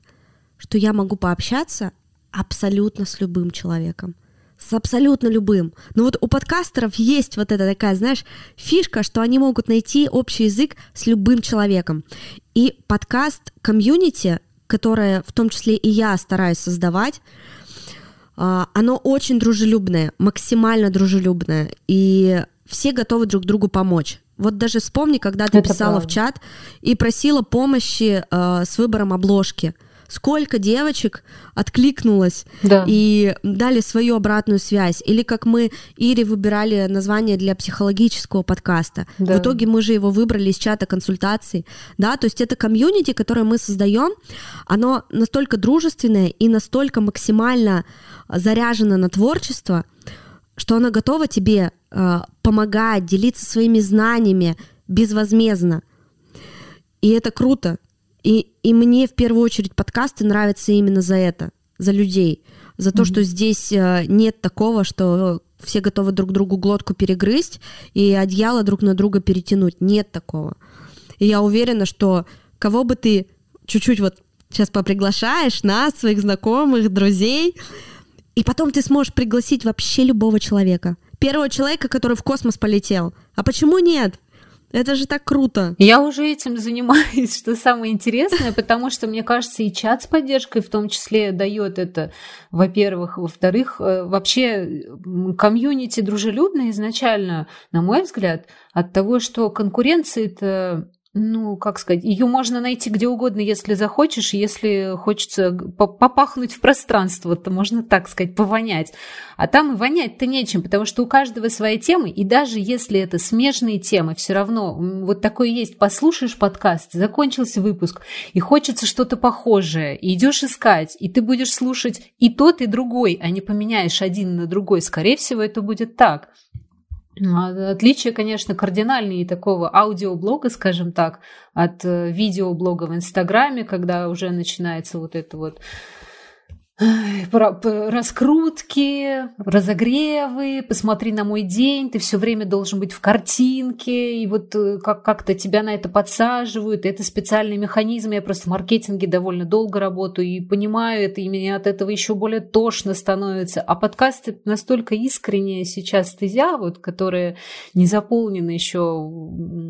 что я могу пообщаться абсолютно с любым человеком. С абсолютно любым. Но вот у подкастеров есть вот эта такая, знаешь, фишка, что они могут найти общий язык с любым человеком. И подкаст-комьюнити, которое в том числе и я стараюсь создавать, оно очень дружелюбное, максимально дружелюбное. И все готовы друг другу помочь. Вот даже вспомни, когда ты писала в чат и просила помощи с выбором обложки. Сколько девочек откликнулось, да, и дали свою обратную связь. Или как мы Ире выбирали название для психологического подкаста. Да. В итоге мы же его выбрали из чата консультаций. Да? То есть это комьюнити, которое мы создаем, оно настолько дружественное и настолько максимально заряжено на творчество, что она готова тебе помогать, делиться своими знаниями безвозмездно. И это круто. И мне в первую очередь подкасты нравятся именно за это, за людей, за то, что здесь нет такого, что все готовы друг другу глотку перегрызть и одеяло друг на друга перетянуть. Нет такого. И я уверена, что кого бы ты чуть-чуть вот сейчас поприглашаешь, нас, своих знакомых, друзей, и потом ты сможешь пригласить вообще любого человека. Первого человека, который в космос полетел. А почему нет? Это же так круто. Я уже этим занимаюсь, что самое интересное, потому что, мне кажется, и чат с поддержкой в том числе дает это, во-первых. Во-вторых, вообще комьюнити дружелюбное изначально, на мой взгляд, от того, что конкуренция-то... Ну, как сказать, ее можно найти где угодно, если захочешь, если хочется попахнуть в пространство, то можно, так сказать, повонять. А там и вонять-то нечем, потому что у каждого своя тема, и даже если это смежные темы, все равно вот такое есть. Послушаешь подкаст, закончился выпуск, и хочется что-то похожее, и идешь искать, и ты будешь слушать и тот, и другой, а не поменяешь один на другой. Скорее всего, это будет так. Отличие, конечно, кардинальное такого аудиоблога, скажем так, от видеоблога в Инстаграме, когда уже начинается вот это вот раскрутки, разогревы, посмотри на мой день, ты все время должен быть в картинке, и вот как-то тебя на это подсаживают, это специальный механизм, я просто в маркетинге довольно долго работаю и понимаю это, и меня от этого еще более тошно становится, а подкасты настолько искренняя сейчас стезя, вот, которая не заполнена еще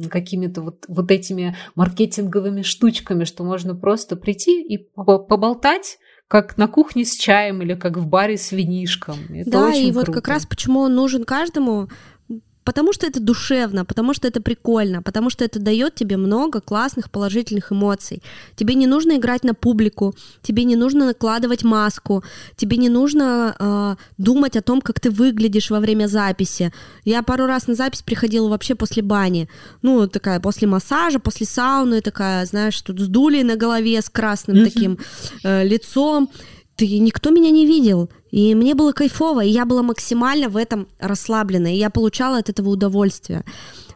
какими-то вот этими маркетинговыми штучками, что можно просто прийти и поболтать, как на кухне с чаем или как в баре с винишком. Это да, очень и круто. Вот как раз почему он нужен каждому, потому что это душевно, потому что это прикольно, потому что это дает тебе много классных положительных эмоций. Тебе не нужно играть на публику, тебе не нужно накладывать маску, тебе не нужно думать о том, как ты выглядишь во время записи. Я пару раз на запись приходила вообще после бани, ну такая после массажа, после сауны, такая, знаешь, тут с дулей на голове, с красным таким лицом. Никто меня не видел, и мне было кайфово, и я была максимально в этом расслаблена, и я получала от этого удовольствие.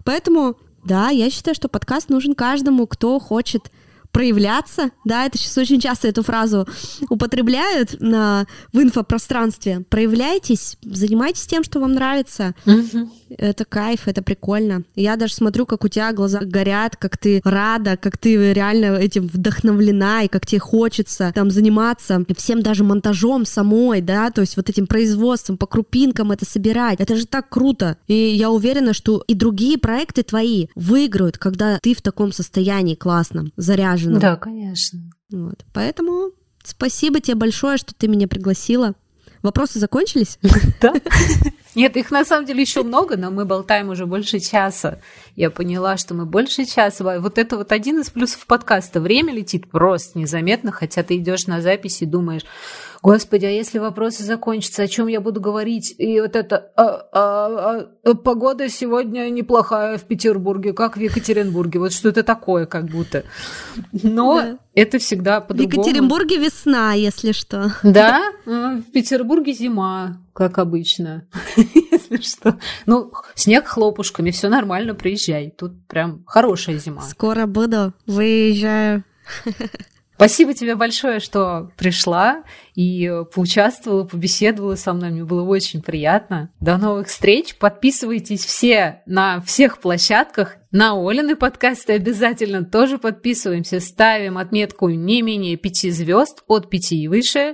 Поэтому, да, я считаю, что подкаст нужен каждому, кто хочет проявляться, да, это сейчас очень часто эту фразу употребляют в инфопространстве. Проявляйтесь, занимайтесь тем, что вам нравится. Угу. Это кайф, это прикольно. Я даже смотрю, как у тебя глаза горят, как ты рада, как ты реально этим вдохновлена, и как тебе хочется там заниматься всем, даже монтажом самой, да, то есть вот этим производством, по крупинкам это собирать. Это же так круто. И я уверена, что и другие проекты твои выиграют, когда ты в таком состоянии классном, заряженном. Да, конечно. Вот. Поэтому спасибо тебе большое, что ты меня пригласила. Вопросы закончились? Да. Нет, их на самом деле еще много, но мы болтаем уже больше часа. Я поняла, что мы больше часа. Вот это вот один из плюсов подкаста. Время летит просто незаметно, хотя ты идешь на запись и думаешь, господи, а если вопросы закончатся, о чем я буду говорить? И вот это погода сегодня неплохая в Петербурге, как в Екатеринбурге. Вот что-то такое как будто. Но да. Это всегда по-другому. В Екатеринбурге весна, если что. Да, в Петербурге зима, как обычно, если что. Ну, снег хлопушками, все нормально, приезжай. Тут прям хорошая зима. Скоро буду, выезжаю. Спасибо тебе большое, что пришла и поучаствовала, побеседовала со мной. Мне было очень приятно. До новых встреч. Подписывайтесь все на всех площадках. На Олины подкасты обязательно тоже подписываемся. Ставим отметку не менее 5 звезд, от 5 и выше.